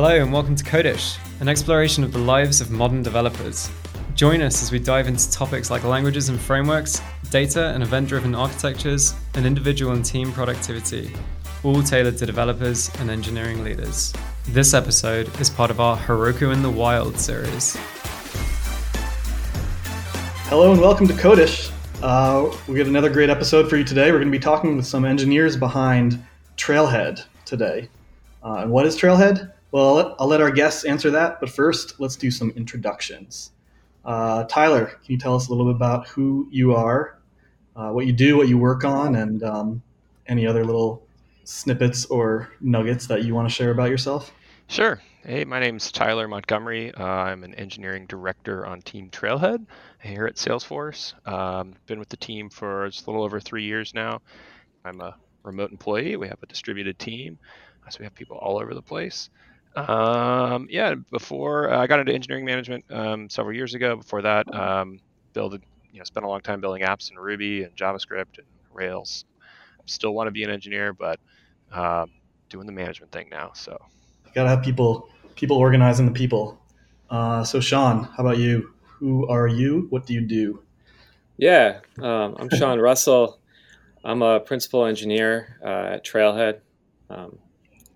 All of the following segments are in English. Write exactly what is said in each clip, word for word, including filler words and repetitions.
Hello and welcome to Codish, an exploration of the lives of modern developers. Join us as we dive into topics like languages and frameworks, data and event-driven architectures, and individual and team productivity, all tailored to developers and engineering leaders. This episode is part of our Heroku in the Wild series. Hello and welcome to Codish. Uh, we got another great episode for you today. We're going to be talking with some engineers behind Trailhead today. Uh, and what is Trailhead? Well, I'll let, I'll let our guests answer that, but first, let's do some introductions. Uh, Tyler, can you tell us a little bit about who you are, uh, what you do, what you work on, and um, any other little snippets or nuggets that you want to share about yourself? Sure. Hey, my name's Tyler Montgomery. Uh, I'm an engineering director on Team Trailhead here at Salesforce. Um, been with the team for just a little over three years now. I'm a remote employee. We have a distributed team, so we have people all over the place. Um, yeah, before uh, I got into engineering management um, several years ago. Before that, um, build, you know, spent a long time building apps in Ruby and JavaScript and Rails. I still want to be an engineer, but uh, doing the management thing now. So you gotta have people, people organizing the people. Uh, so Sean, how about you? Who are you? What do you do? Yeah, um, I'm Sean Russell. I'm a principal engineer uh, at Trailhead. Um,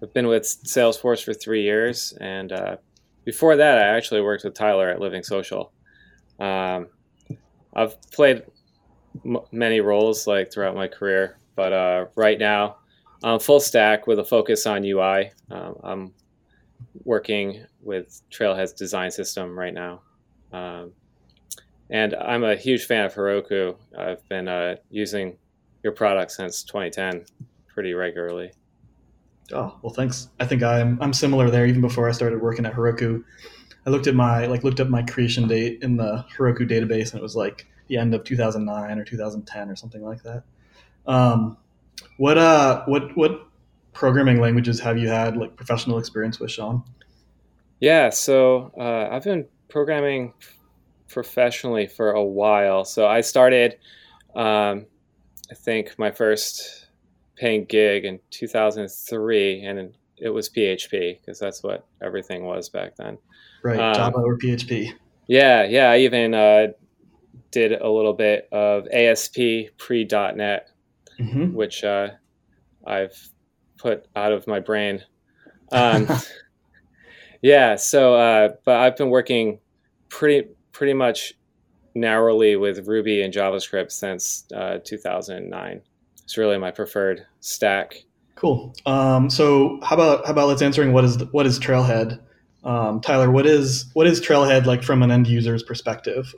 I've been with Salesforce for three years, and uh, before that, I actually worked with Tyler at Living Social. Um, I've played m- many roles like throughout my career, but uh, right now, I'm full stack with a focus on U I. Um, I'm working with Trailhead's design system right now, um, and I'm a huge fan of Heroku. I've been uh, using your product since twenty ten pretty regularly. Oh, well, thanks. I think I'm I'm similar there. Even before I started working at Heroku, I looked at my like looked up my creation date in the Heroku database, and it was like the end of two thousand nine or two thousand ten or something like that. Um, what uh what what programming languages have you had like professional experience with, Sean? Yeah, so uh, I've been programming professionally for a while. So I started, um, I think my first paying gig in two thousand three, and it was P H P because that's what everything was back then. Right, um, Java or P H P. Yeah, yeah. I even uh, did a little bit of A S P pre dot net, mm-hmm. which uh, I've put out of my brain. Um, yeah. So, uh, but I've been working pretty pretty much narrowly with Ruby and JavaScript since uh, two thousand nine. It's really my preferred stack. Cool. Um, so how about how about let's answering what is the, what is Trailhead? Um, Tyler, what is what is Trailhead like from an end user's perspective?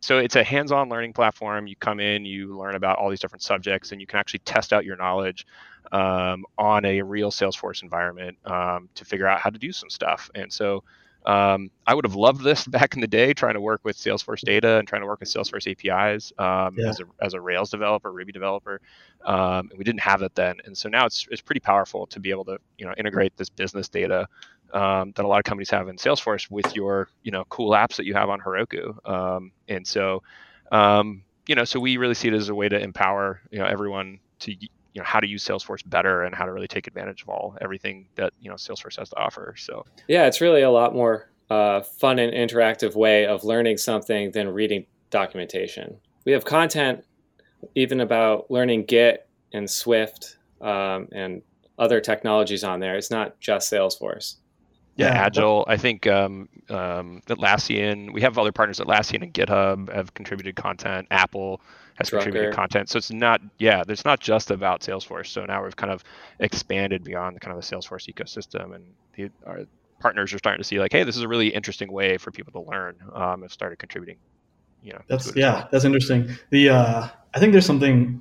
So it's a hands-on learning platform. You come in, you learn about all these different subjects, and you can actually test out your knowledge um, on a real Salesforce environment um, to figure out how to do some stuff. And so um, I would have loved this back in the day, trying to work with Salesforce data and trying to work with Salesforce A P Is um, yeah. as a as a Rails developer, Ruby developer. Um, and we didn't have that then, and so now it's it's pretty powerful to be able to you know integrate this business data um, that a lot of companies have in Salesforce with your you know cool apps that you have on Heroku. Um, and so um, you know so we really see it as a way to empower you know everyone to you know how to use Salesforce better and how to really take advantage of all everything that you know Salesforce has to offer. So yeah, it's really a lot more uh, fun and interactive way of learning something than reading documentation. We have content even about learning Git and Swift um, and other technologies on there. It's not just Salesforce. Yeah, yeah. Agile. I think um, um, Atlassian, we have other partners. Atlassian and GitHub have contributed content. Apple has Drucker. contributed content. So it's not, yeah, it's not just about Salesforce. So now we've kind of expanded beyond the kind of the Salesforce ecosystem, and the, our partners are starting to see like, hey, this is a really interesting way for people to learn um, and started contributing. You know, that's yeah, well. That's interesting. The uh, I think there's something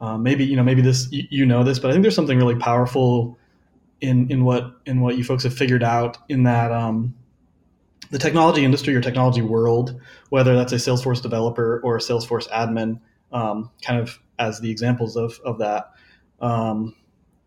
uh, maybe you know maybe this you, you know this, but I think there's something really powerful in in what in what you folks have figured out in that um, the technology industry or technology world, whether that's a Salesforce developer or a Salesforce admin, um, kind of as the examples of of that. Um,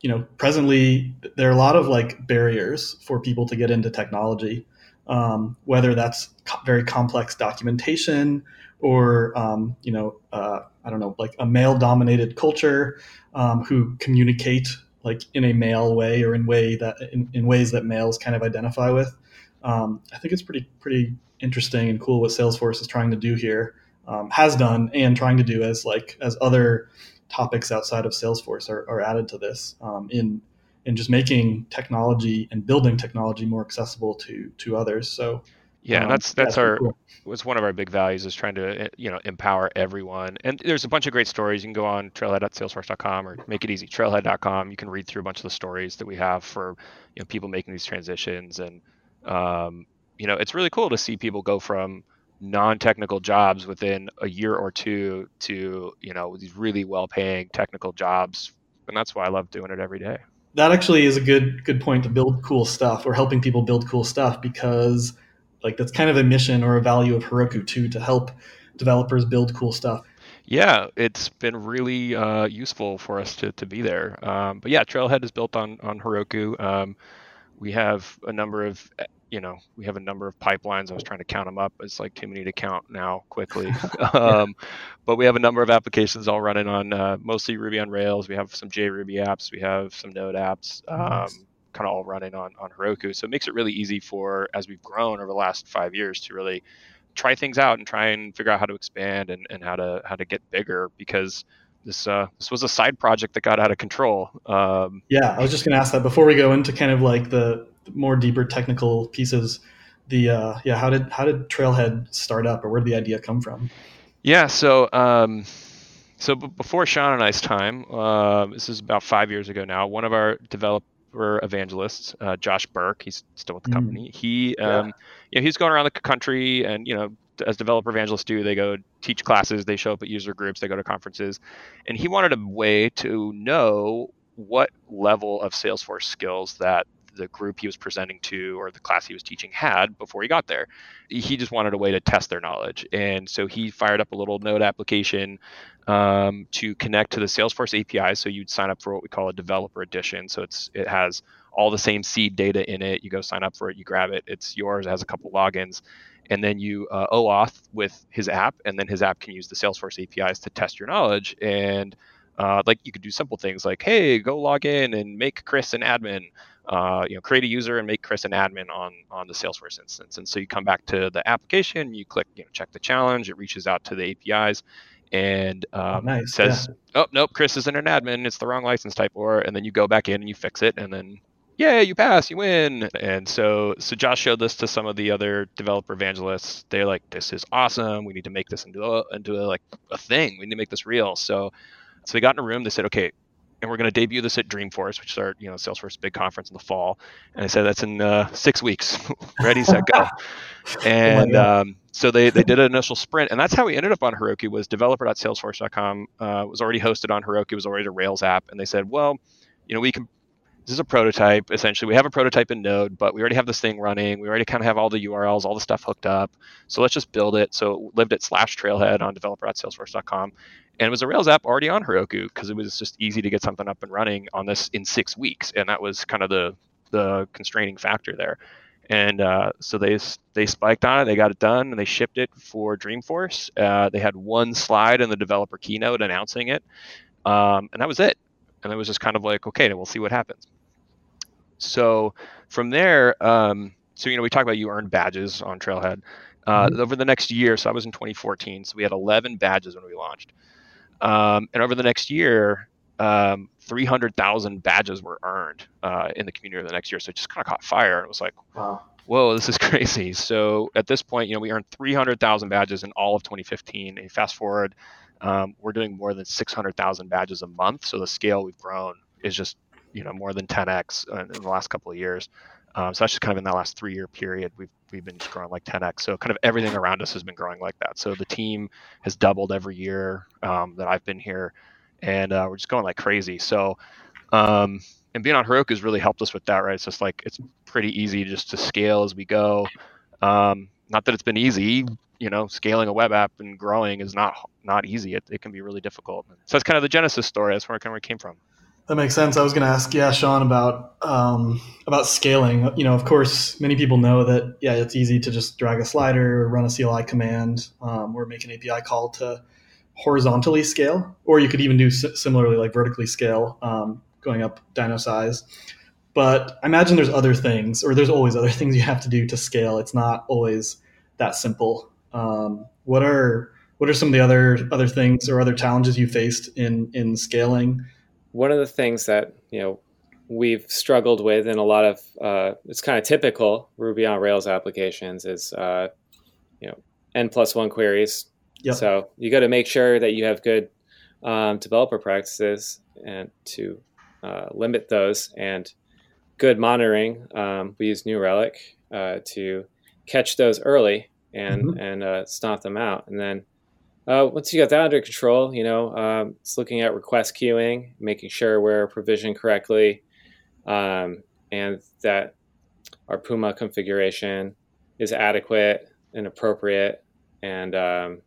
you know, presently there are a lot of like barriers for people to get into technology. Um, whether that's co- very complex documentation or, um, you know, uh, I don't know, like a male-dominated culture um, who communicate like in a mail way or in way that in, in ways that mails kind of identify with. Um, I think it's pretty pretty interesting and cool what Salesforce is trying to do here, um, has done, and trying to do as like as other topics outside of Salesforce are, are added to this um, in in just making technology and building technology more accessible to to others. So. Yeah, um, that's that's, that's our cool. was one of our big values, is trying to you know empower everyone. And there's a bunch of great stories. You can go on trailhead dot salesforce dot com or make it easy trailhead dot com. You can read through a bunch of the stories that we have for you know people making these transitions, and um, you know it's really cool to see people go from non-technical jobs within a year or two to you know these really well-paying technical jobs. And that's why I love doing it every day. That actually is a good good point to build cool stuff or helping people build cool stuff, because like that's kind of a mission or a value of Heroku too, to help developers build cool stuff. Yeah, it's been really uh, useful for us to to be there. Um, but yeah, Trailhead is built on on Heroku. Um, we have a number of, you know, we have a number of pipelines. I was trying to count them up. It's like too many to count now quickly. um, but we have a number of applications all running on uh, mostly Ruby on Rails. We have some JRuby apps. We have some Node apps. Um, nice. Kind of all running on, on Heroku. So it makes it really easy for, as we've grown over the last five years, to really try things out and try and figure out how to expand and, and how to how to get bigger, because this uh, this was a side project that got out of control. Um, yeah, I was just going to ask that before we go into kind of like the more deeper technical pieces. The uh, yeah, how did how did Trailhead start up, or where did the idea come from? Yeah, so. Um, so b- before Sean and I's time, uh, this is about five years ago now. One of our developers, evangelists, uh, Josh Burke, he's still with the company. Mm. He, um, yeah. you know, he's going around the country, and you know, as developer evangelists do, they go teach classes, they show up at user groups, they go to conferences, and he wanted a way to know what level of Salesforce skills that the group he was presenting to or the class he was teaching had before he got there. He just wanted a way to test their knowledge, and so he fired up a little Node application um, to connect to the Salesforce A P I. So you'd sign up for what we call a developer edition. So it's it has all the same seed data in it. You go sign up for it, you grab it, it's yours. It has a couple logins, and then you uh, OAuth with his app, and then his app can use the Salesforce A P Is to test your knowledge. And Uh, like you could do simple things like, hey, go log in and make Chris an admin, uh, you know, create a user and make Chris an admin on on the Salesforce instance. And so you come back to the application, you click, you know, check the challenge, it reaches out to the A P Is and um, nice. It says, yeah. oh, nope, Chris isn't an admin, it's the wrong license type, or, and then you go back in and you fix it, and then, yeah, you pass, you win. And so so Josh showed this to some of the other developer evangelists. They're like, this is awesome, we need to make this into a, into a, like a thing, we need to make this real. So. So they got in a room, they said, okay, and we're going to debut this at Dreamforce, which is our, you know, Salesforce big conference in the fall. And I said, that's in uh, six weeks. Ready, set, go. And oh um, so they, they did an initial sprint. And that's how we ended up on Heroku, was developer dot salesforce dot com uh, was already hosted on Heroku, was already a Rails app. And they said, well, you know, we can, this is a prototype, essentially. We have a prototype in Node, but we already have this thing running. We already kind of have all the U R Ls, all the stuff hooked up. So let's just build it. So it lived at slash trailhead on developer dot salesforce dot com. And it was a Rails app already on Heroku, because it was just easy to get something up and running on this in six weeks. And that was kind of the the constraining factor there. And uh, so they they spiked on it, they got it done, and they shipped it for Dreamforce. Uh, they had one slide in the developer keynote announcing it. Um, and that was it. And it was just kind of like, okay, we'll see what happens. So from there, um, so, you know, we talk about you earn badges on Trailhead. Uh, mm-hmm. Over the next year, so I was in twenty fourteen, so we had eleven badges when we launched. Um, and over the next year, um, three hundred thousand badges were earned uh, in the community over the next year. So it just kind of caught fire. And it was like, wow. Whoa, this is crazy. So at this point, you know, we earned three hundred thousand badges in all of twenty fifteen. And fast forward, um, we're doing more than six hundred thousand badges a month. So the scale we've grown is just, you know, more than ten x in, in the last couple of years. Um, so that's just kind of in that last three-year period, we've we've been just growing like ten x. So kind of everything around us has been growing like that. So the team has doubled every year um, that I've been here, and uh, we're just going like crazy. So um, and being on Heroku has really helped us with that, right? It's just like it's pretty easy just to scale as we go. Um, not that it's been easy, you know, scaling a web app and growing is not not easy. It it can be really difficult. So that's kind of the genesis story. That's where kind of where it came from. That makes sense. I was going to ask, yeah, Sean, about um, about scaling. You know, of course, many people know that, yeah, it's easy to just drag a slider or run a C L I command um, or make an A P I call to horizontally scale. Or you could even do similarly, like vertically scale. Um, going up dino size. But I imagine there's other things, or there's always other things you have to do to scale. It's not always that simple. Um, what are what are some of the other other things or other challenges you faced in in scaling? One of the things that, you know, we've struggled with in a lot of uh, it's kind of typical Ruby on Rails applications is uh, you know, n plus one queries. Yep. So you got to make sure that you have good um, developer practices and to uh, limit those and good monitoring. Um, we use New Relic uh, to catch those early and mm-hmm. and uh, stomp them out. And then uh, once you got that under control, you know, um, it's looking at request queuing, making sure we're provisioned correctly, um, and that our Puma configuration is adequate and appropriate, and um,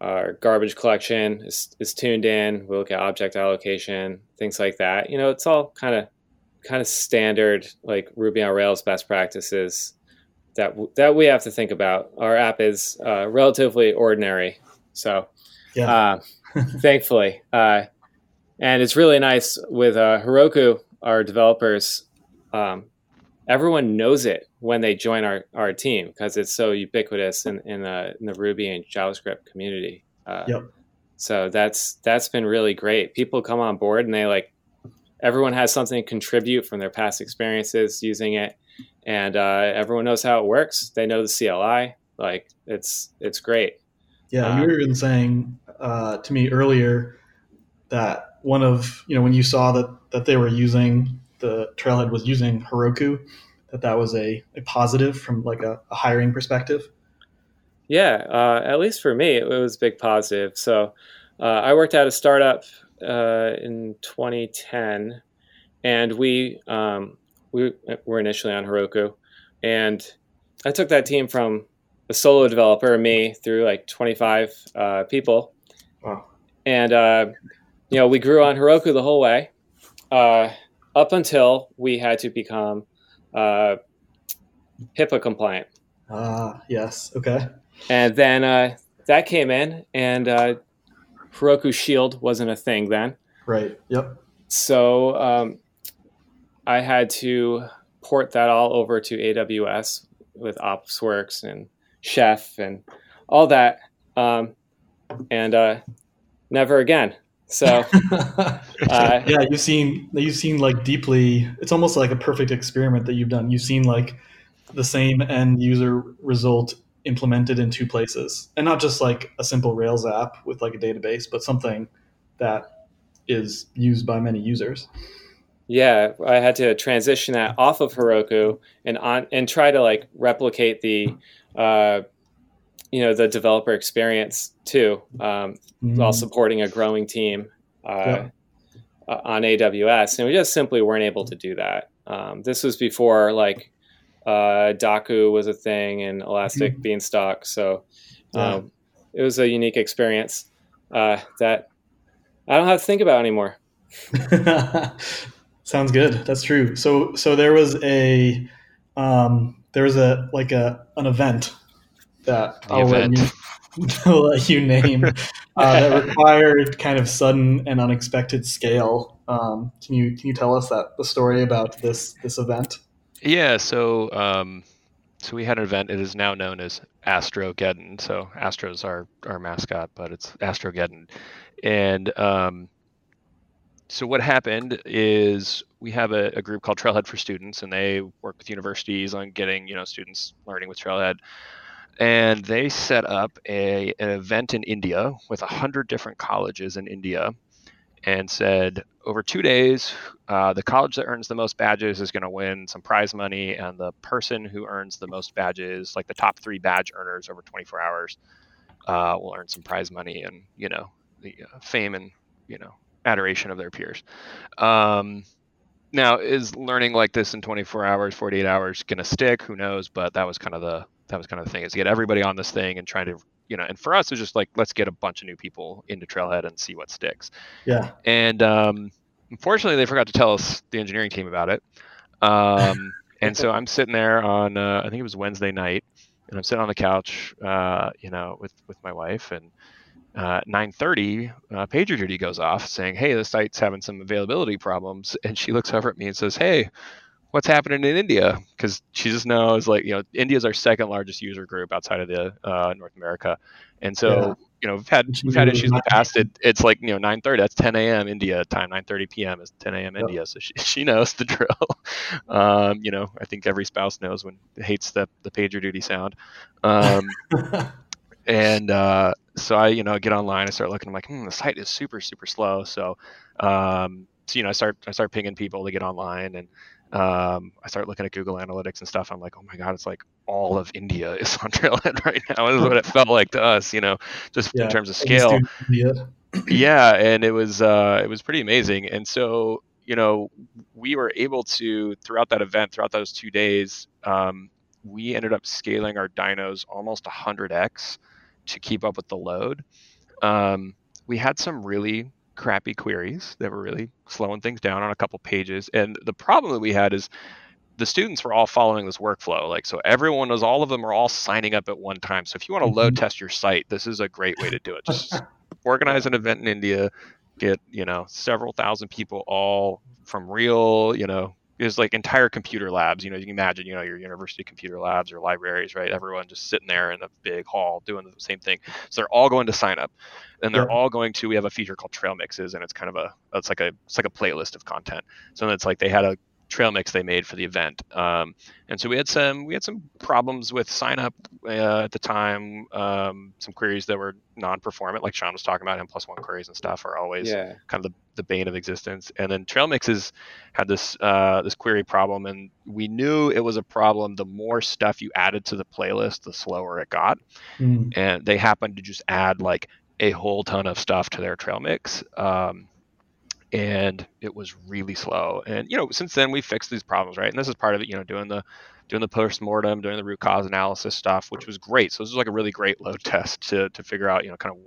our garbage collection is, is tuned in. We look at object allocation, things like that. You know, it's all kind of kind of standard like Ruby on Rails best practices that w- that we have to think about. Our app is uh, relatively ordinary, so yeah. uh, thankfully, uh, and it's really nice with uh, Heroku. Our developers, um, everyone knows it when they join our, our team because it's so ubiquitous in in the, in the Ruby and JavaScript community. Uh, yep. So that's that's been really great. People come on board and they like. Everyone has something to contribute from their past experiences using it, and uh, everyone knows how it works. They know the C L I. Like it's it's great. Yeah, um, you were even saying uh, to me earlier that one of you know when you saw that that they were using the Trailhead was using Heroku, that that was a, a positive from like a, a hiring perspective. Yeah, uh, at least for me, it was a big positive. So uh, I worked at a startup. Uh, in twenty ten, and we um, we were initially on Heroku, and I took that team from a solo developer, me, through like twenty-five uh, people, wow. and uh, you know we grew on Heroku the whole way, uh, up until we had to become uh, HIPAA compliant. Ah, uh, yes, okay. And then uh, that came in, and. Uh, Heroku Shield wasn't a thing then. Right. Yep. So um, I had to port that all over to A W S with OpsWorks and Chef and all that. Um, and uh, never again. So uh, yeah, you've seen you've seen like deeply. It's almost like a perfect experiment that you've done. You've seen like the same end user result implemented in two places, and not just like a simple Rails app with like a database, but something that is used by many users. Yeah. I had to transition that off of Heroku and on, and try to like replicate the, uh, you know, the developer experience too, um, mm. while supporting a growing team, uh, yeah. on A W S. And we just simply weren't able to do that. Um, this was before like, Uh, Docker was a thing and Elastic Beanstalk. So um, yeah. It was a unique experience uh, that I don't have to think about anymore. Sounds good. That's true. So, so there was a, um, there was a, like a, an event that I'll, event. Let, you, I'll let you name uh, that required kind of sudden and unexpected scale. Um, can you, can you tell us that the story about this, this event? Yeah, so um, so we had an event. It is now known as Astrogeddon. So Astro's our, our mascot, but it's Astrogeddon. And um, so what happened is we have a, a group called Trailhead for Students, and they work with universities on getting you know students learning with Trailhead. And they set up a an event in India with one hundred different colleges in India and said, over two days, uh, the college that earns the most badges is going to win some prize money, and the person who earns the most badges, like the top three badge earners over twenty-four hours, uh, will earn some prize money and, you know, the uh, fame and, you know, adoration of their peers. Um, now, is learning like this in twenty-four hours, forty-eight hours going to stick? Who knows? But that was kind of the that was kind of the thing, is to get everybody on this thing and try to, you know, and for us, it's just like, let's get a bunch of new people into Trailhead and see what sticks. Yeah. And um, unfortunately, they forgot to tell us, the engineering team, about it. Um, and so I'm sitting there on, uh, I think it was Wednesday night, and I'm sitting on the couch, uh, you know, with, with my wife, and uh, nine thirty, uh, PagerDuty goes off saying, hey, the site's having some availability problems. And she looks over at me and says, hey, what's happening in India? Because she just knows, like, you know, India's our second largest user group outside of the uh, North America. And so, yeah. you know, we've had we've had issues in the past. It, it's like, you know, nine thirty, that's ten a m India time. nine thirty p m is ten a m Yep. India. So she, she knows the drill. Um, you know, I think every spouse knows when hates the, the PagerDuty sound. Um, and uh, so I, you know, get online. I start looking. I'm like, hmm, the site is super, super slow. So, um, so you know, I start I start pinging people to get online. And Um, I start looking at Google Analytics and stuff. I'm like, oh my God, it's like all of India is on Trailhead right now. Is what it felt like to us, you know, just yeah, in terms of scale. Yeah, and it was uh, it was pretty amazing. And so, you know, we were able to throughout that event, throughout those two days, um, we ended up scaling our dynos almost one hundred x to keep up with the load. Um, we had some really crappy queries that were really slowing things down on a couple pages. And the problem that we had is the students were all following this workflow. Like, so everyone was, all of them are all signing up at one time. So if you want to load test your site, this is a great way to do it. Just organize an event in India, get, you know, several thousand people all from real, you know, there's like entire computer labs, you know, you can imagine, you know, your university computer labs or libraries, right? Everyone just sitting there in a big hall doing the same thing. So they're all going to sign up and they're yeah. all going to, we have a feature called trail mixes, and it's kind of a, it's like a, it's like a playlist of content. So it's like they had a trail mix they made for the event. Um, and so we had some, we had some problems with sign up uh, at the time. Um, some queries that were non-performant, like Sean was talking about, M plus one queries and stuff are always yeah. kind of the, the bane of existence. And then trail mixes had this, uh, this query problem, and we knew it was a problem. The more stuff you added to the playlist, the slower it got. Mm. And they happened to just add like a whole ton of stuff to their trail mix. Um, And it was really slow. And, you know, since then we fixed these problems, right? And this is part of it, you know, doing the doing the postmortem, doing the root cause analysis stuff, which was great. So this was like a really great load test to to figure out, you know, kind of,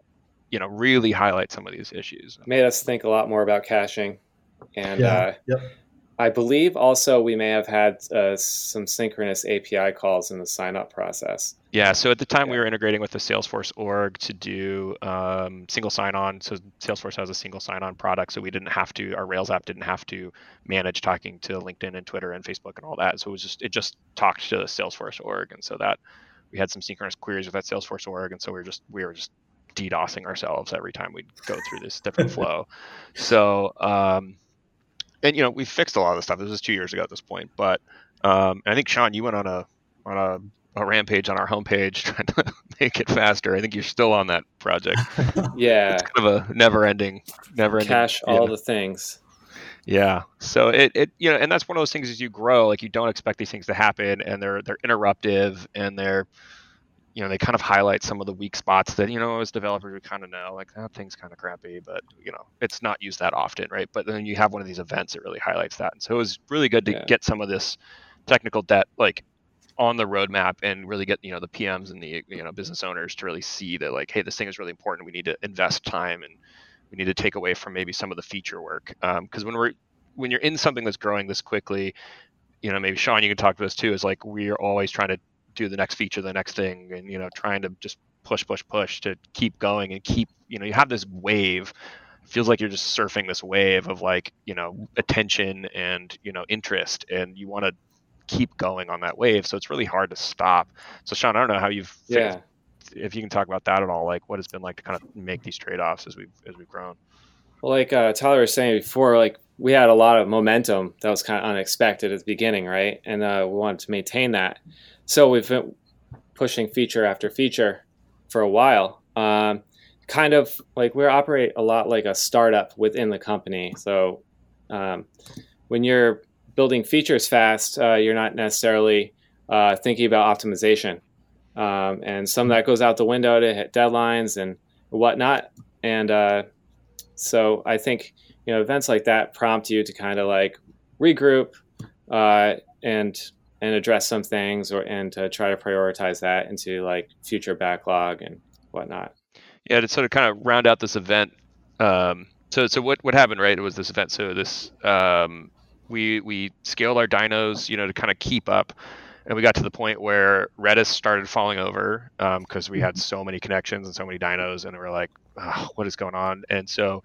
you know, really highlight some of these issues. Made us think a lot more about caching. And yeah. uh, yep. I believe also we may have had uh, some synchronous A P I calls in the sign-up process. Yeah, so at the time yeah. we were integrating with the Salesforce org to do um, single sign-on. So Salesforce has a single sign-on product, so we didn't have to, our Rails app didn't have to manage talking to LinkedIn and Twitter and Facebook and all that. So it was just, it just talked to the Salesforce org, and so that we had some synchronous queries with that Salesforce org, and so we were just we were just DDoSing ourselves every time we'd go through this different flow. So, um, and you know, we fixed a lot of this stuff. This was two years ago at this point, but um, I think Sean, you went on a on a a rampage on our homepage trying to make it faster. I think you're still on that project. Yeah. It's kind of a never ending, never ending. Cache all know. the things. Yeah. So it, it, you know, and that's one of those things as you grow, like you don't expect these things to happen, and they're, they're interruptive, and they're, you know, they kind of highlight some of the weak spots that, you know, as developers, we kind of know, like, that thing's kind of crappy, but, you know, it's not used that often. Right. But then you have one of these events that really highlights that. And so it was really good to yeah. get some of this technical debt, like, on the roadmap, and really get, you know, the P Ms and the, you know, business owners to really see that, like, hey, this thing is really important. We need to invest time, and we need to take away from maybe some of the feature work. Um, 'cause when we're, when you're in something that's growing this quickly, you know, maybe Sean, you can talk to us too, is like, we're always trying to do the next feature, the next thing, and, you know, trying to just push, push, push to keep going and keep, you know, you have this wave. Feels like you're just surfing this wave of, like, you know, attention and, you know, interest, and you want to keep going on that wave, so it's really hard to stop. So Sean, I don't know how you've figured, yeah. if you can talk about that at all, like what it's been like to kind of make these trade-offs as we've as we've grown. Well, like uh, Tyler was saying before, like we had a lot of momentum that was kind of unexpected at the beginning, right? And uh, we wanted to maintain that, so we've been pushing feature after feature for a while. Um, kind of like we operate a lot like a startup within the company, so um, when you're building features fast, uh, you're not necessarily uh, thinking about optimization. Um, and some of that goes out the window to hit deadlines and whatnot. And uh, so I think, you know, events like that prompt you to kind of like regroup uh, and and address some things, or and to try to prioritize that into like future backlog and whatnot. Yeah, to sort of kind of round out this event. Um, so so what, what happened, right? It was this event. So this... Um, We we scaled our dynos, you know, to kind of keep up, and we got to the point where Redis started falling over because um, we had so many connections and so many dynos, and we were like, oh, what is going on? And so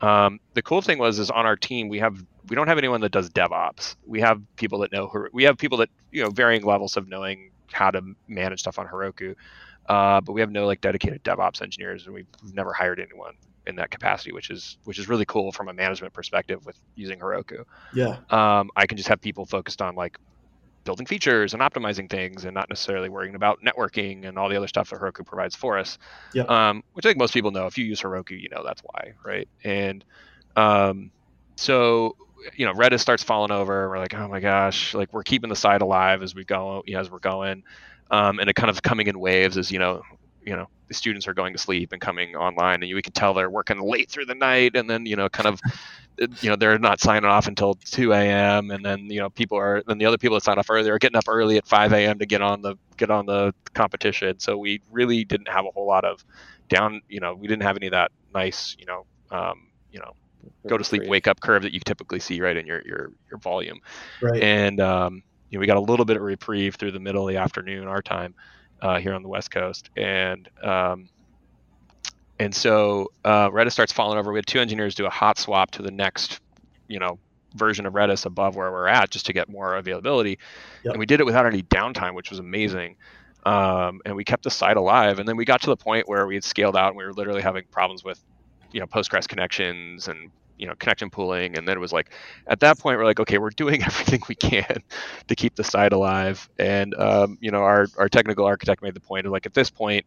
um, the cool thing was is on our team, we have we don't have anyone that does DevOps. We have people that know Her- we have people that, you know, varying levels of knowing how to manage stuff on Heroku. Uh, but we have no like dedicated DevOps engineers, and we've never hired anyone in that capacity, which is which is really cool from a management perspective with using Heroku. Yeah. Um, I can just have people focused on like building features and optimizing things, and not necessarily worrying about networking and all the other stuff that Heroku provides for us. Yeah. Um, which I think most people know. If you use Heroku, you know that's why, right? And um, so you know, Redis starts falling over. And we're like, oh my gosh, like we're keeping the site alive as we go, you know, as we're going. Um, and it kind of coming in waves as, you know, you know, the students are going to sleep and coming online, and we can tell they're working late through the night, and then, you know, kind of, you know, they're not signing off until two a.m. And then, you know, people are, then the other people that sign off early are getting up early at five a.m. to get on the, get on the competition. So we really didn't have a whole lot of down, you know, we didn't have any of that nice, you know, um, you know, go to sleep, wake up curve that you typically see right in your, your, your volume. Right. And, um, you know, we got a little bit of reprieve through the middle of the afternoon, our time, uh, here on the West Coast. And um, and so uh, Redis starts falling over. We had two engineers do a hot swap to the next, you know, version of Redis above where we're at just to get more availability. Yep. And we did it without any downtime, which was amazing. Um, and we kept the site alive. And then we got to the point where we had scaled out, and we were literally having problems with, you know, Postgres connections and, you know, connection pooling. And then it was like, at that point, we're like, okay, we're doing everything we can to keep the site alive. And, um, you know, our, our technical architect made the point of like, at this point,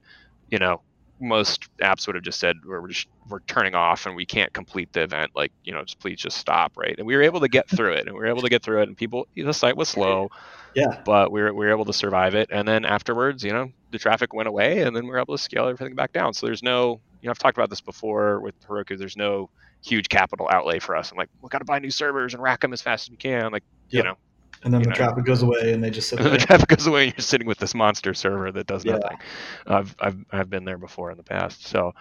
you know, most apps would have just said, we're just, we're turning off and we can't complete the event. Like, you know, just please just stop. Right. And we were able to get through it and we were able to get through it and people, the site was slow, yeah, but we were, we were able to survive it. And then afterwards, you know, the traffic went away and then we were able to scale everything back down. So there's no, you know, I've talked about this before with Heroku, there's no huge capital outlay for us. I'm like, we've got to buy new servers and rack them as fast as we can. Like, yeah. you know, and then the know. traffic goes away and they just sit and there. The traffic goes away and you're sitting with this monster server that does yeah. nothing. I've, I've, I've been there before in the past. So,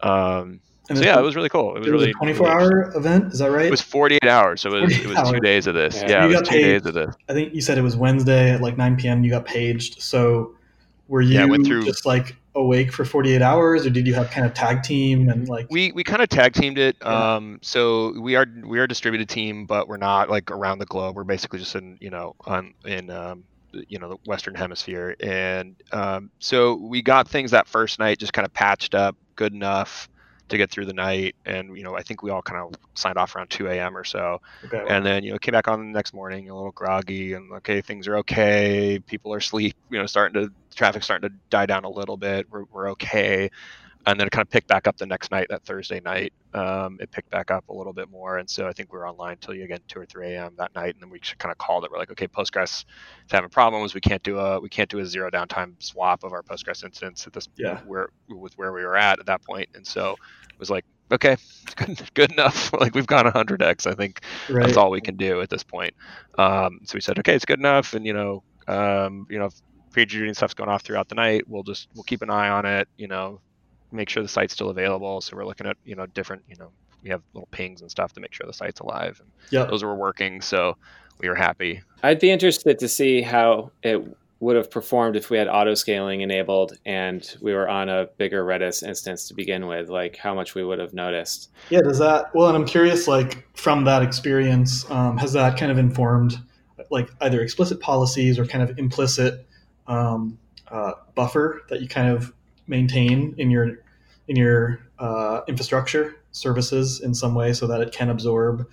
um, and so yeah, it was really cool. It was, it was really a twenty-four hour event. Is that right? It was forty-eight hours. So it was, it was two days of this. Yeah. yeah it was two paged. days of this. I think you said it was Wednesday at like nine p.m. you got paged. So were you yeah, went through, just like, awake for forty-eight hours, or did you have kind of tag team and like we we kind of tag teamed it? Yeah. Um so we are we are a distributed team, but we're not like around the globe. We're basically just in, you know, on in um you know, the Western Hemisphere. And um so we got things that first night just kind of patched up good enough to get through the night. And, you know, I think we all kind of signed off around two a.m. or so. Okay. And then, you know, came back on the next morning a little groggy and okay, things are okay. People are asleep, you know, starting to, traffic starting to die down a little bit. We're, we're okay. And then it kind of picked back up the next night, that Thursday night. Um, it picked back up a little bit more. And so I think we were online till you again two or three a.m. that night. And then we kind of called it. We're like, okay, Postgres is having problems. We can't do a, we can't do a zero downtime swap of our Postgres instance at this, yeah. where, with where we were at at that point. And so it was like, okay, good, good enough. Like we've gone one hundred x. I think right. that's all we can do at this point. Um, so we said, okay, it's good enough. And, you know, um, you know, if PagerDuty and stuff's going off throughout the night, we'll just, we'll keep an eye on it, you know, make sure the site's still available. So we're looking at, you know, different, you know, we have little pings and stuff to make sure the site's alive. And yep. those were working. So we were happy. I'd be interested to see how it would have performed if we had auto scaling enabled and we were on a bigger Redis instance to begin with, like how much we would have noticed. Yeah. Does that, well, and I'm curious, like from that experience, um, has that kind of informed like either explicit policies or kind of implicit um, uh, buffer that you kind of maintain in your in your uh, infrastructure services in some way so that it can absorb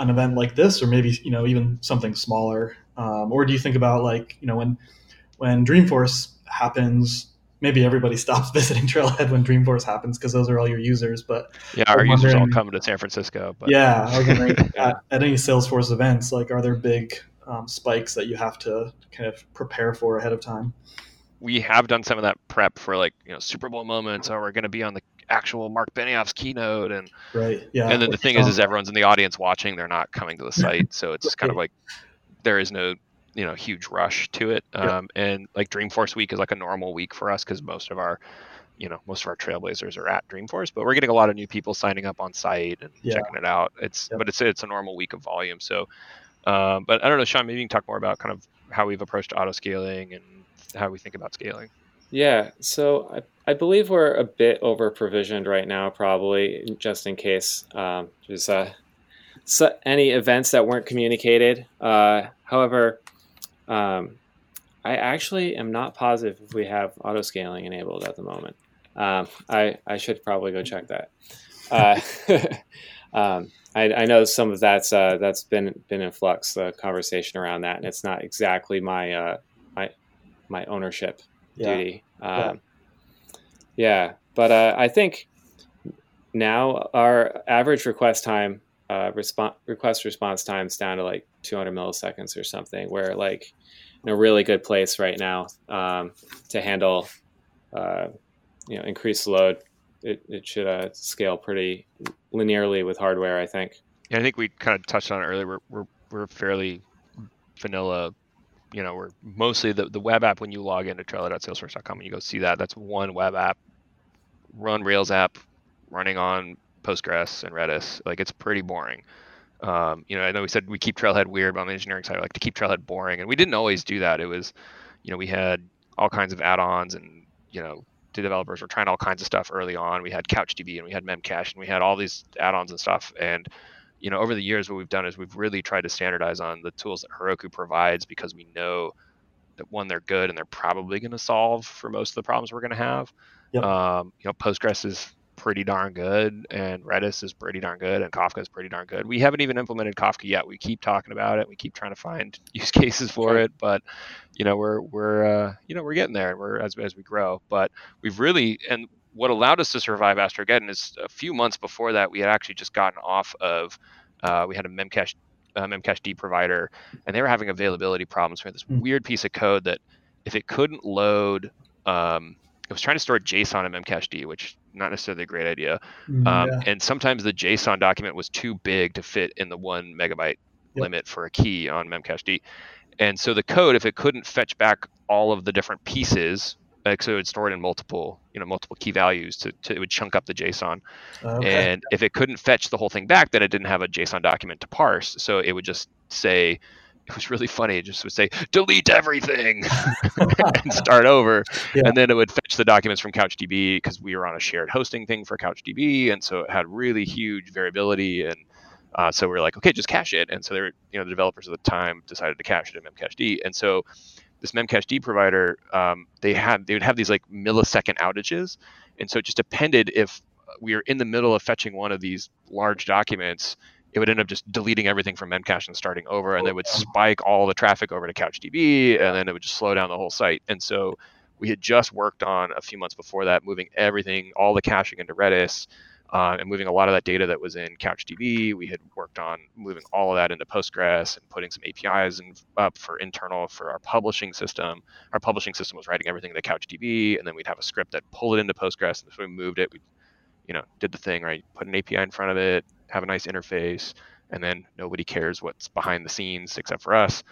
an event like this, or maybe, you know, even something smaller? Um, or do you think about like, you know, when when Dreamforce happens, maybe everybody stops visiting Trailhead when Dreamforce happens because those are all your users. But yeah, our users all come to San Francisco. But yeah, I was wondering at, at any Salesforce events, like, are there big um, spikes that you have to kind of prepare for ahead of time? We have done some of that prep for like, you know, Super Bowl moments, or we're going to be on the actual Mark Benioff's keynote. And right. yeah. and then the thing is, is everyone's in the audience watching, they're not coming to the site. So it's kind of like, there is no, you know, huge rush to it. Um, yeah. And like Dreamforce week is like a normal week for us because most of our, you know, most of our trailblazers are at Dreamforce, but we're getting a lot of new people signing up on site and yeah. checking it out. It's, yeah. but it's, it's a normal week of volume. So, um, but I don't know, Sean, maybe you can talk more about kind of how we've approached auto scaling and how we think about scaling. Yeah, so I, I believe we're a bit over-provisioned right now, probably, just in case um, there's uh, so any events that weren't communicated. Uh, however, um, I actually am not positive if we have auto-scaling enabled at the moment. Um, I, I should probably go check that. Uh, um, I, I know some of that's uh, that's been been in flux, the conversation around that, and it's not exactly my uh, my my ownership yeah. duty. Um, yeah. yeah, but uh, I think now our average request time, uh, response request response time is down to like two hundred milliseconds or something. We're like in a really good place right now um, to handle uh, you know increased load. It, it should uh, scale pretty linearly with hardware, I think. Yeah, I think we kind of touched on it earlier. We're we're, we're fairly vanilla, you know. We're mostly the, the web app when you log into trailer dot salesforce dot com and you go see that. That's one web app, run Rails app, running on Postgres and Redis. Like it's pretty boring. Um, you know, I know we said we keep Trailhead weird, but on the engineering side, we like to keep Trailhead boring, and we didn't always do that. It was, you know, we had all kinds of add-ons, and you know. The developers were trying all kinds of stuff early on. We had CouchDB and we had Memcached and we had all these add-ons and stuff. And, you know, over the years, what we've done is we've really tried to standardize on the tools that Heroku provides because we know that one, they're good and they're probably going to solve for most of the problems we're going to have. Yep. Um, you know, Postgres is pretty darn good and Redis is pretty darn good and Kafka is pretty darn good. We haven't even implemented Kafka yet. We keep talking about it. We keep trying to find use cases for it, but you know, we're, we're, uh, you know, we're getting there and we're, as, as we grow, but we've really, and what allowed us to survive Astrogeddon is a few months before that, we had actually just gotten off of, uh, we had a Memcached, uh, Memcached provider and they were having availability problems. We had this weird piece of code that if it couldn't load, um, it was trying to store JSON in Memcached, which not necessarily a great idea. Um, yeah. And sometimes the JSON document was too big to fit in the one megabyte yep. limit for a key on Memcached. And so the code, if it couldn't fetch back all of the different pieces, like so it would store it in multiple, you know, multiple key values to, to it would chunk up the JSON. Okay. And if it couldn't fetch the whole thing back, then it didn't have a JSON document to parse. So it would just say, it was really funny. It just would say, delete everything and start over. Yeah. And then it would fetch the documents from CouchDB because we were on a shared hosting thing for CouchDB. And so it had really huge variability. And uh, so we were like, okay, just cache it. And so they were, you know, the developers at the time decided to cache it in Memcached. And so this Memcached provider, um, they had, they would have these like millisecond outages. And so it just depended if we were in the middle of fetching one of these large documents, it would end up just deleting everything from Memcached and starting over, and they would spike all the traffic over to CouchDB, and then it would just slow down the whole site. And so we had just worked on, a few months before that, moving everything, all the caching into Redis, uh, and moving a lot of that data that was in CouchDB. We had worked on moving all of that into Postgres and putting some A P Is in, up for internal for our publishing system. Our publishing system was writing everything to CouchDB, and then we'd have a script that pulled it into Postgres, and so we moved it. We, you know, did the thing, right? Put an A P I in front of it, have a nice interface, and then nobody cares what's behind the scenes except for us.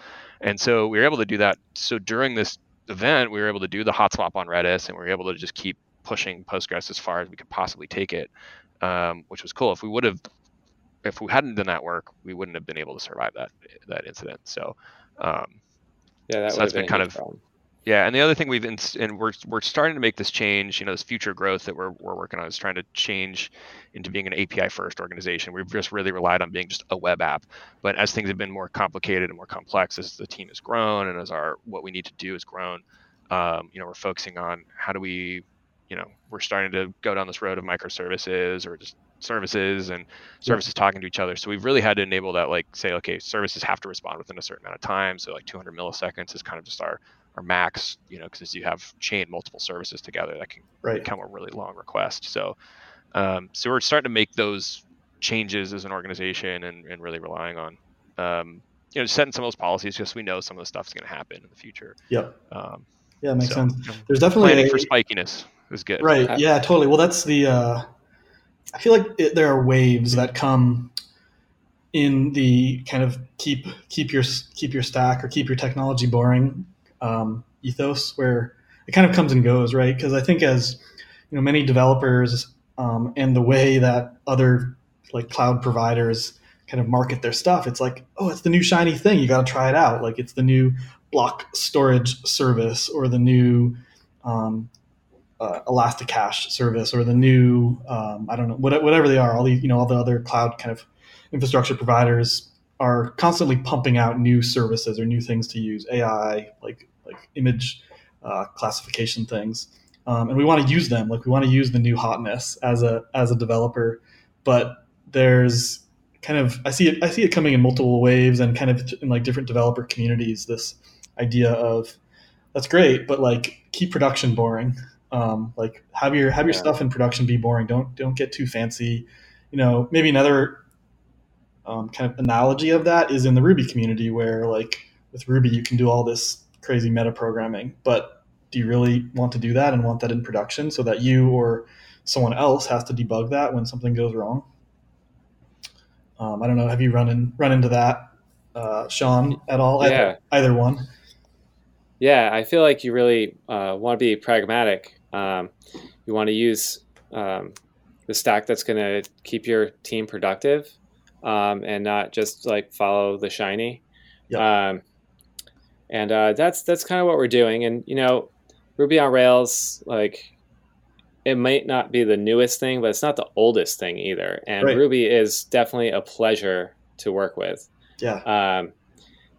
And so we were able to do that. So during this event, we were able to do the hot swap on Redis, and we were able to just keep pushing Postgres as far as we could possibly take it, um, which was cool. If we would have, if we hadn't done that work, we wouldn't have been able to survive that that incident. So, um, yeah, that so that's been, been kind of problem. Yeah, and the other thing we've in, and we're we're starting to make this change. You know, this future growth that we're we're working on is trying to change into being an A P I first organization. We've just really relied on being just a web app. But as things have been more complicated and more complex, as the team has grown and as our what we need to do has grown, um, you know, we're focusing on how do we, you know, we're starting to go down this road of microservices or just services and services talking to each other. So we've really had to enable that, like say, okay, services have to respond within a certain amount of time. So like two hundred milliseconds is kind of just our or max, you know, because you have chained multiple services together that can right. become a really long request. So um, so we're starting to make those changes as an organization and, and really relying on, um, you know, setting some of those policies because we know some of the stuff's going to happen in the future. Yep. Um, yeah, makes so, sense. You know, There's definitely planning a, for spikiness is good. Right. I, yeah, totally. Well, that's the, uh, I feel like it, there are waves that come in the kind of keep keep your keep your stack or keep your technology boring Um, ethos where it kind of comes and goes, right? Because I think as you know, many developers um, and the way that other like cloud providers kind of market their stuff, it's like, oh, it's the new shiny thing. You got to try it out. Like it's the new block storage service or the new um, uh, Elastic Cache service or the new, um, I don't know, what, whatever they are, all these, you know, all the other cloud kind of infrastructure providers are constantly pumping out new services or new things to use, A I, like like image uh, classification things. Um, and we want to use them. Like we want to use the new hotness as a as a developer, but there's kind of I see it I see it coming in multiple waves and kind of in like different developer communities. This idea of that's great, but like keep production boring. Um, like have your have your yeah. stuff in production be boring. Don't don't get too fancy. You know, maybe another um, kind of analogy of that is in the Ruby community, where like with Ruby you can do all this crazy metaprogramming, but do you really want to do that and want that in production so that you or someone else has to debug that when something goes wrong? Um, I don't know. Have you run in, run into that, uh, Sean, at all? Yeah. Either, either one. Yeah, I feel like you really uh, want to be pragmatic. Um, you want to use um, the stack that's going to keep your team productive um, and not just like follow the shiny. Yep. Um, and uh, that's that's kind of what we're doing. And, you know, Ruby on Rails, like, it might not be the newest thing, but it's not the oldest thing either. And right. Ruby is definitely a pleasure to work with. Yeah. Um,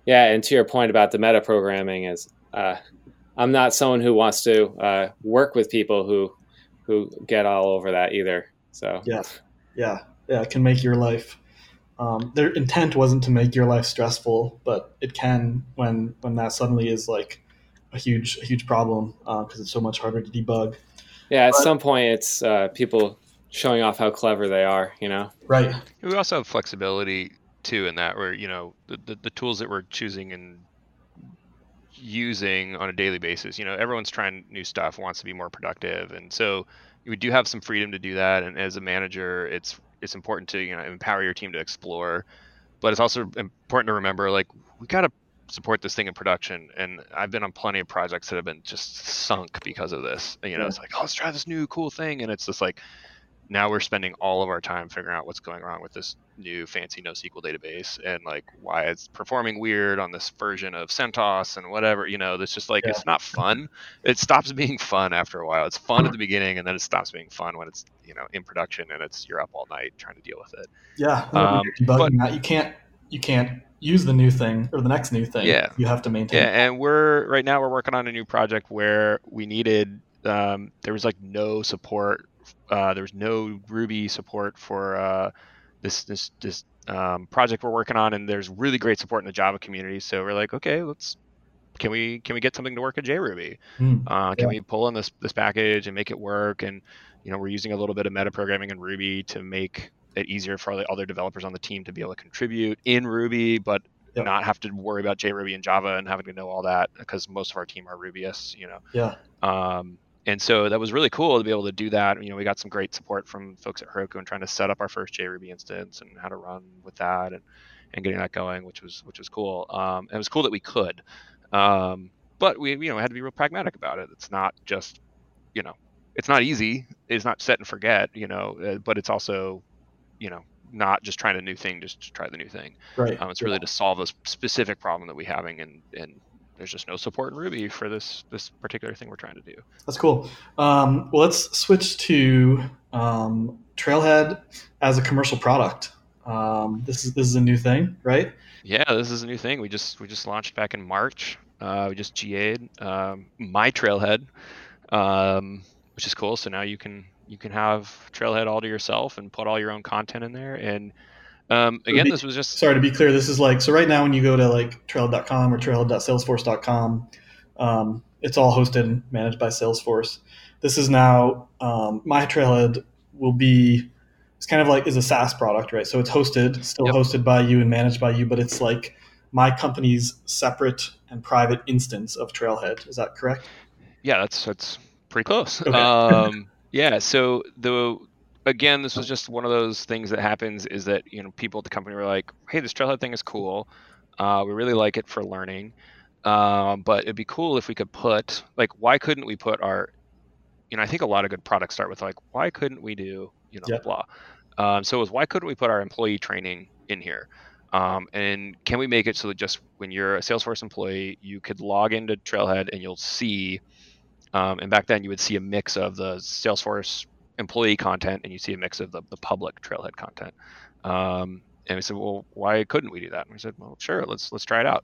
yeah. And to your point about the metaprogramming is, uh, I'm not someone who wants to uh, work with people who who get all over that either. So yeah, yeah, yeah. It can make your life. Um, their intent wasn't to make your life stressful, but it can when when that suddenly is like a huge a huge problem because uh, it's so much harder to debug. Yeah, at but, some point it's uh, people showing off how clever they are, you know? Right. We also have flexibility too in that where, you know, the, the, the tools that we're choosing and using on a daily basis, you know, everyone's trying new stuff, wants to be more productive. And so we do have some freedom to do that. And as a manager, it's it's important to, you know, empower your team to explore, but it's also important to remember, like, we got to support this thing in production. And I've been on plenty of projects that have been just sunk because of this, you know, yeah. It's like, oh, let's try this new cool thing. And it's just like, now we're spending all of our time figuring out what's going wrong with this new fancy NoSQL database and like why it's performing weird on this version of CentOS and whatever, you know, that's just like, yeah. It's not fun. It stops being fun after a while. It's fun at the beginning and then it stops being fun when it's, you know, in production and it's, you're up all night trying to deal with it. Yeah. Um, but you can't, you can't use the new thing or the next new thing. Yeah. You have to maintain. Yeah. It. And we're right now we're working on a new project where we needed, um, there was like no support. Uh, there was no Ruby support for uh, this this this um, project we're working on, and there's really great support in the Java community. So we're like, okay, let's can we can we get something to work in JRuby? Mm, uh, can yeah. we pull in this this package and make it work? And you know, we're using a little bit of metaprogramming in Ruby to make it easier for all the other developers on the team to be able to contribute in Ruby, but yep. not have to worry about JRuby and Java and having to know all that because most of our team are Rubyists. You know. Yeah. Um, And so that was really cool to be able to do that. You know, we got some great support from folks at Heroku and trying to set up our first JRuby instance and how to run with that and, and getting that going, which was which was cool. Um, and it was cool that we could, um, but we you know had to be real pragmatic about it. It's not just, you know, it's not easy. It's not set and forget. You know, but it's also, you know, not just trying a new thing just to try the new thing. Right. Um, it's yeah. really to solve a specific problem that we're having and and. There's just no support in Ruby for this this particular thing we're trying to do. That's cool. Um, well, let's switch to um, Trailhead as a commercial product. Um, this is this is a new thing, right? Yeah, this is a new thing. We just we just launched back in March. Uh, we just G A'd um, my Trailhead, um, which is cool. So now you can you can have Trailhead all to yourself and put all your own content in there and. Um, again, this was just... Sorry, to be clear, this is like... So right now when you go to like trailhead dot com or trailhead dot salesforce dot com, um, it's all hosted and managed by Salesforce. This is now... Um, my Trailhead will be... It's kind of like... is a SaaS product, right? So it's hosted, still yep. hosted by you and managed by you, but it's like my company's separate and private instance of Trailhead. Is that correct? Yeah, that's, that's pretty close. Okay. Um, yeah, so the... Again, this was just one of those things that happens is that, you know, people at the company were like, hey, this Trailhead thing is cool. Uh, we really like it for learning. Um, but it'd be cool if we could put, like, why couldn't we put our, you know, I think a lot of good products start with like, why couldn't we do, you know, yeah. blah. Um, so it was, why couldn't we put our employee training in here? Um, and can we make it so that just when you're a Salesforce employee, you could log into Trailhead and you'll see Um, and back then you would see a mix of the Salesforce employee content and you see a mix of the, the public Trailhead content. Um, and we said, well, why couldn't we do that? And we said, well, sure, let's let's try it out.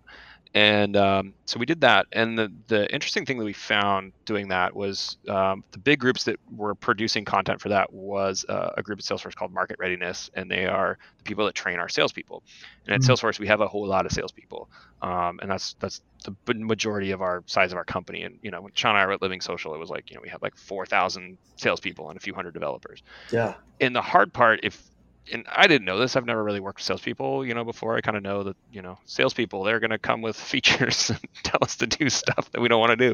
And um, so we did that. And the, the interesting thing that we found doing that was um, the big groups that were producing content for that was uh, a group at Salesforce called Market Readiness, and they are the people that train our salespeople. And mm-hmm. at Salesforce, we have a whole lot of salespeople, um, and that's that's the majority of our size of our company. And you know, when Sean and I were at Living Social, it was like you know we had like four thousand salespeople and a few hundred developers. Yeah. And the hard part, if and I didn't know this. I've never really worked with salespeople, you know, before. I kind of know that, you know, salespeople, they're going to come with features and tell us to do stuff that we don't want to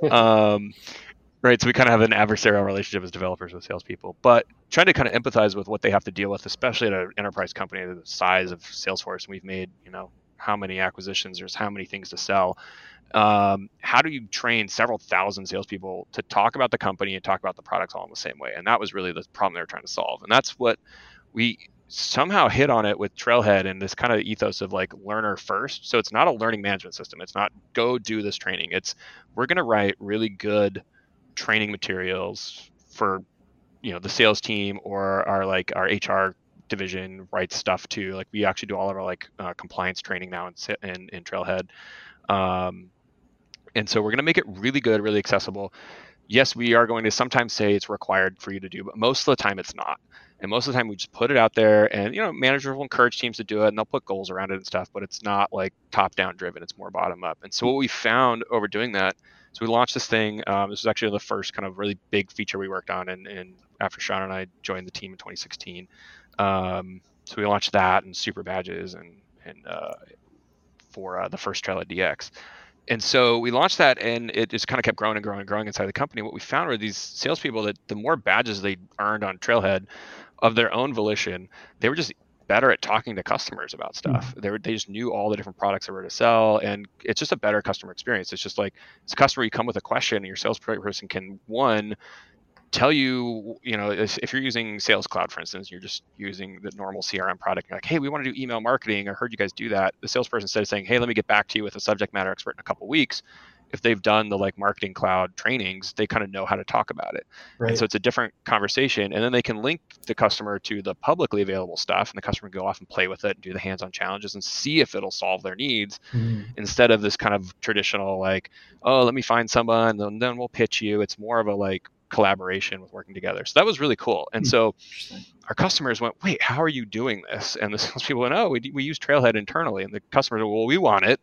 do. um, right. So we kind of have an adversarial relationship as developers with salespeople, but trying to kind of empathize with what they have to deal with, especially at an enterprise company the size of Salesforce. And we've made, you know, how many acquisitions, there's how many things to sell. Um, how do you train several thousand salespeople to talk about the company and talk about the products all in the same way? And that was really the problem they were trying to solve. And that's what we somehow hit on it with Trailhead and this kind of ethos of like learner first. So it's not a learning management system. It's not go do this training. It's we're going to write really good training materials for, you know, the sales team or our like our H R division writes stuff too. Like we actually do all of our like uh, compliance training now in, in, in Trailhead. Um, and so we're going to make it really good, really accessible. Yes, we are going to sometimes say it's required for you to do, but most of the time it's not. And most of the time we just put it out there and, you know, managers will encourage teams to do it and they'll put goals around it and stuff, but it's not like top down driven. It's more bottom up. And so what we found over doing that, so we launched this thing. Um, this was actually the first kind of really big feature we worked on. And, and after Sean and I joined the team in twenty sixteen. Um, so we launched that and super badges and, and uh, for uh, the first Trailhead D X. And so we launched that and it just kind of kept growing and growing and growing inside the company. What we found were these salespeople that the more badges they earned on Trailhead of their own volition, they were just better at talking to customers about stuff. Mm-hmm. They were, they just knew all the different products they were to sell. And it's just a better customer experience. It's just like, as a customer, you come with a question and your salesperson can, one, tell you, you know, if you're using Sales Cloud, for instance, you're just using the normal C R M product, you're like, hey, we want to do email marketing. I heard you guys do that. The salesperson, instead of saying, hey, let me get back to you with a subject matter expert in a couple of weeks, if they've done the like marketing cloud trainings, they kind of know how to talk about it. Right. And so it's a different conversation. And then they can link the customer to the publicly available stuff and the customer can go off and play with it and do the hands-on challenges and see if it'll solve their needs mm. instead of this kind of traditional like, oh, let me find someone and then we'll pitch you. It's more of a like collaboration with working together. So that was really cool. And so our customers went, wait, how are you doing this? And the salespeople went, oh, we we use Trailhead internally. And the customers went, well, we want it.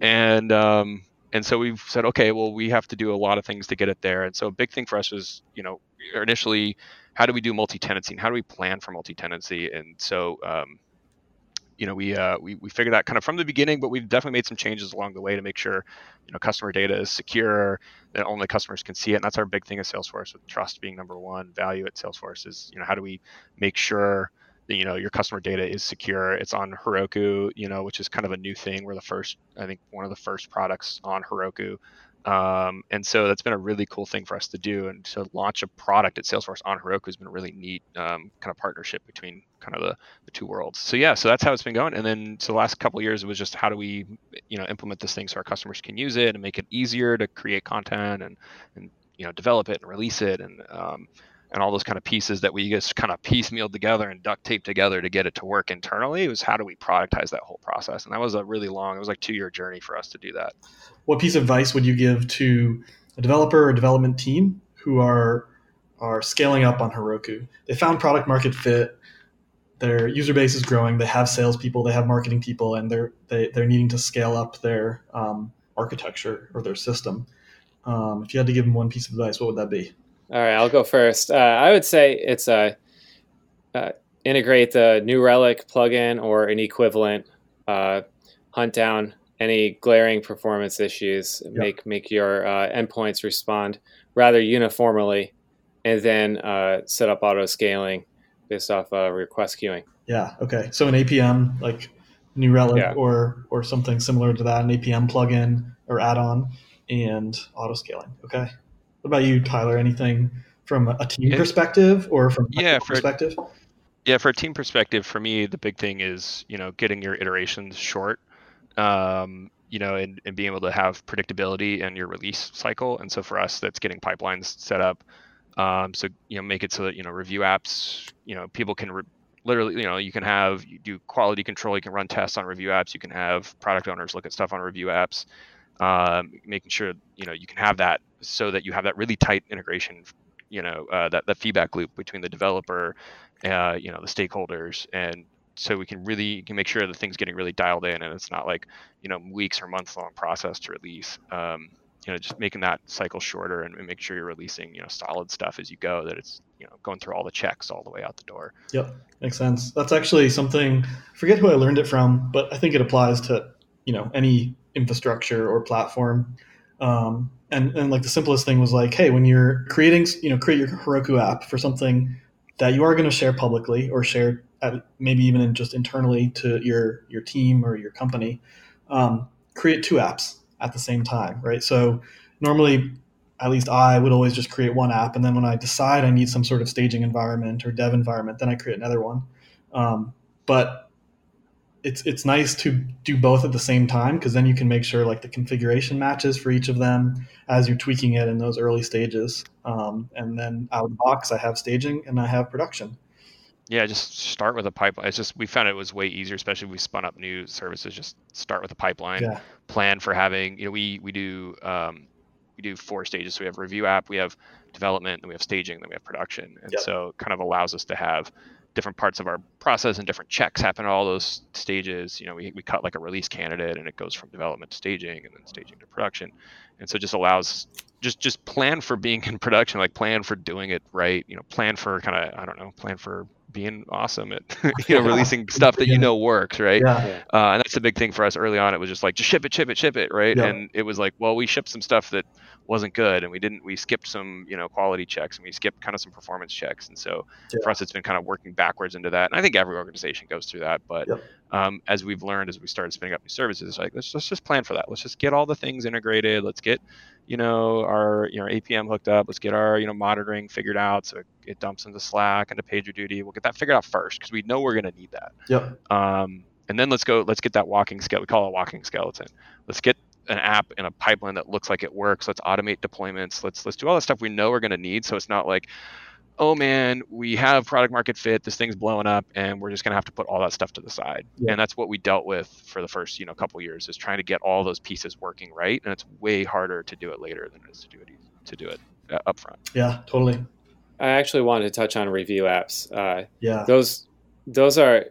And, um, And so we've said, okay, well, we have to do a lot of things to get it there. And so a big thing for us was, you know, initially, how do we do multi-tenancy? And how do we plan for multi-tenancy? And so, um, you know, we, uh, we we figured that kind of from the beginning, but we've definitely made some changes along the way to make sure, you know, customer data is secure, that only customers can see it. And that's our big thing at Salesforce, with trust being number one. Value at Salesforce is, you know, how do we make sure that, you know, your customer data is secure? It's on Heroku, you know, which is kind of a new thing. We're the first, I think, one of the first products on Heroku. Um, and so that's been a really cool thing for us to do. And to launch a product at Salesforce on Heroku has been a really neat um, kind of partnership between kind of the, the two worlds. So yeah, so that's how it's been going. And then so the last couple of years, it was just how do we, you know, implement this thing so our customers can use it and make it easier to create content and, and you know, develop it and release it and um, and all those kind of pieces that we just kind of piecemealed together and duct taped together to get it to work internally. It was how do we productize that whole process? And that was a really long, it was like two year journey for us to do that. What piece of advice would you give to a developer or development team who are, are scaling up on Heroku? They found product market fit, their user base is growing, they have salespeople, they have marketing people, and they're, they, they're needing to scale up their um, architecture or their system. Um, if you had to give them one piece of advice, what would that be? All right, I'll go first. Uh, I would say it's uh, uh, integrate the New Relic plugin or an equivalent, uh, hunt down any glaring performance issues, yep. make make your uh, endpoints respond rather uniformly, and then uh, set up auto-scaling based off uh, request queuing. Yeah, okay. So an A P M, like New Relic yeah. or or something similar to that, an A P M plugin or add-on, and auto-scaling, okay. What about you, Tyler? Anything from a team yeah. perspective or from a yeah, for, perspective? Yeah, for a team perspective, for me, the big thing is, you know, getting your iterations short. Um, you know, and, and being able to have predictability in your release cycle. And so for us, that's getting pipelines set up. Um, so, you know, make it so that, you know, review apps, you know, people can re- literally, you know, you can have, you do quality control, you can run tests on review apps, you can have product owners look at stuff on review apps, um, making sure, you know, you can have that so that you have that really tight integration, you know, uh, that, that feedback loop between the developer, uh, you know, the stakeholders. And so we can really can make sure that things getting really dialed in, and it's not like, you know, weeks or months long process to release. Um, you know, just making that cycle shorter, and, and make sure you're releasing, you know, solid stuff as you go, that it's, you know, going through all the checks all the way out the door. Yep. Makes sense. That's actually something, I forget who I learned it from, but I think it applies to, you know, any infrastructure or platform. Um, and, and like the simplest thing was like, hey, when you're creating, you know, create your Heroku app for something that you are going to share publicly or share at maybe even in just internally to your, your team or your company, um, create two apps at the same time, right? So normally, at least I would always just create one app. And then when I decide I need some sort of staging environment or dev environment, then I create another one. Um, but it's it's nice to do both at the same time, because then you can make sure like the configuration matches for each of them as you're tweaking it in those early stages. Um, and then out of the box, I have staging and I have production. Yeah, just start with a pipeline. It's just, we found it was way easier, especially if we spun up new services. Just start with a pipeline, yeah. Plan for having, you know, we we do um, we do four stages. So we have review app, we have development, then we have staging, then we have production. And yep. So it kind of allows us to have different parts of our process and different checks happen at all those stages. You know, we we cut like a release candidate, and it goes from development to staging, and then staging to production. And so it just allows, just just plan for being in production, like plan for doing it right. You know, plan for kind of, I don't know, plan for being awesome at, you know, releasing stuff that you know works, right? Yeah. Uh, and that's the big thing for us early on. It was just like, just ship it, ship it, ship it, right? Yeah. And it was like, well, we shipped some stuff that wasn't good, and we didn't, we skipped some, you know, quality checks, and we skipped kind of some performance checks. And so yeah. For us, it's been kind of working backwards into that. And I think every organization goes through that. But yeah. um, as we've learned, as we started spinning up new services, it's like, let's, let's just plan for that. Let's just get all the things integrated. Let's get, you know, our, you know, A P M hooked up. Let's get our, you know, monitoring figured out. So it, it dumps into Slack and to PagerDuty. We'll get that figured out first, because we know we're going to need that. Yep. Um, and then let's go, let's get that walking skeleton. We call it a walking skeleton. Let's get an app and a pipeline that looks like it works. Let's automate deployments. Let's, let's do all that stuff we know we're going to need. So it's not like, oh man, we have product market fit, this thing's blowing up, and we're just going to have to put all that stuff to the side. Yeah. And that's what we dealt with for the first, you know, couple of years, is trying to get all those pieces working right. And it's way harder to do it later than it is to do it, to do it up front. Yeah, totally. I actually wanted to touch on review apps. Uh, yeah. Those those are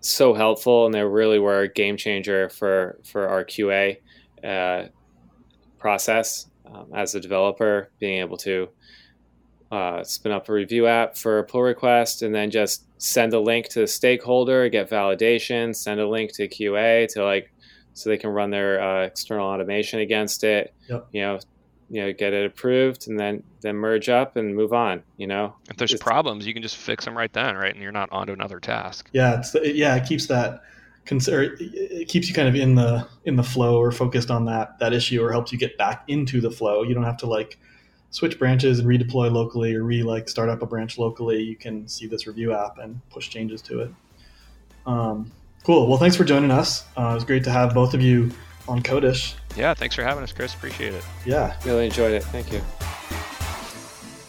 so helpful, and they really were a game changer for, for our Q A uh, process. Um, as a developer, being able to uh, spin up a review app for a pull request, and then just send a link to the stakeholder, get validation, send a link to Q A to like, so they can run their uh, external automation against it. Yep. You know, you know, get it approved, and then, then merge up and move on, you know? If there's it's, problems, you can just fix them right then, right? And you're not onto another task. Yeah, it's the, yeah, it keeps that, it keeps you kind of in the in the flow or focused on that that issue, or helps you get back into the flow. You don't have to like switch branches and redeploy locally, or re like start up a branch locally. You can see this review app and push changes to it. Um, cool, well, thanks for joining us. Uh, it was great to have both of you on Codish. Yeah, thanks for having us, Chris. Appreciate it. Yeah. Really enjoyed it. Thank you.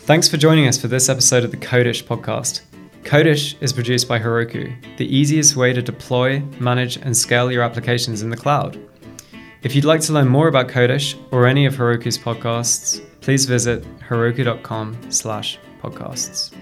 Thanks for joining us for this episode of the Codish podcast. Codish is produced by Heroku, the easiest way to deploy, manage, and scale your applications in the cloud. If you'd like to learn more about Codish or any of Heroku's podcasts, please visit heroku dot com slash podcasts.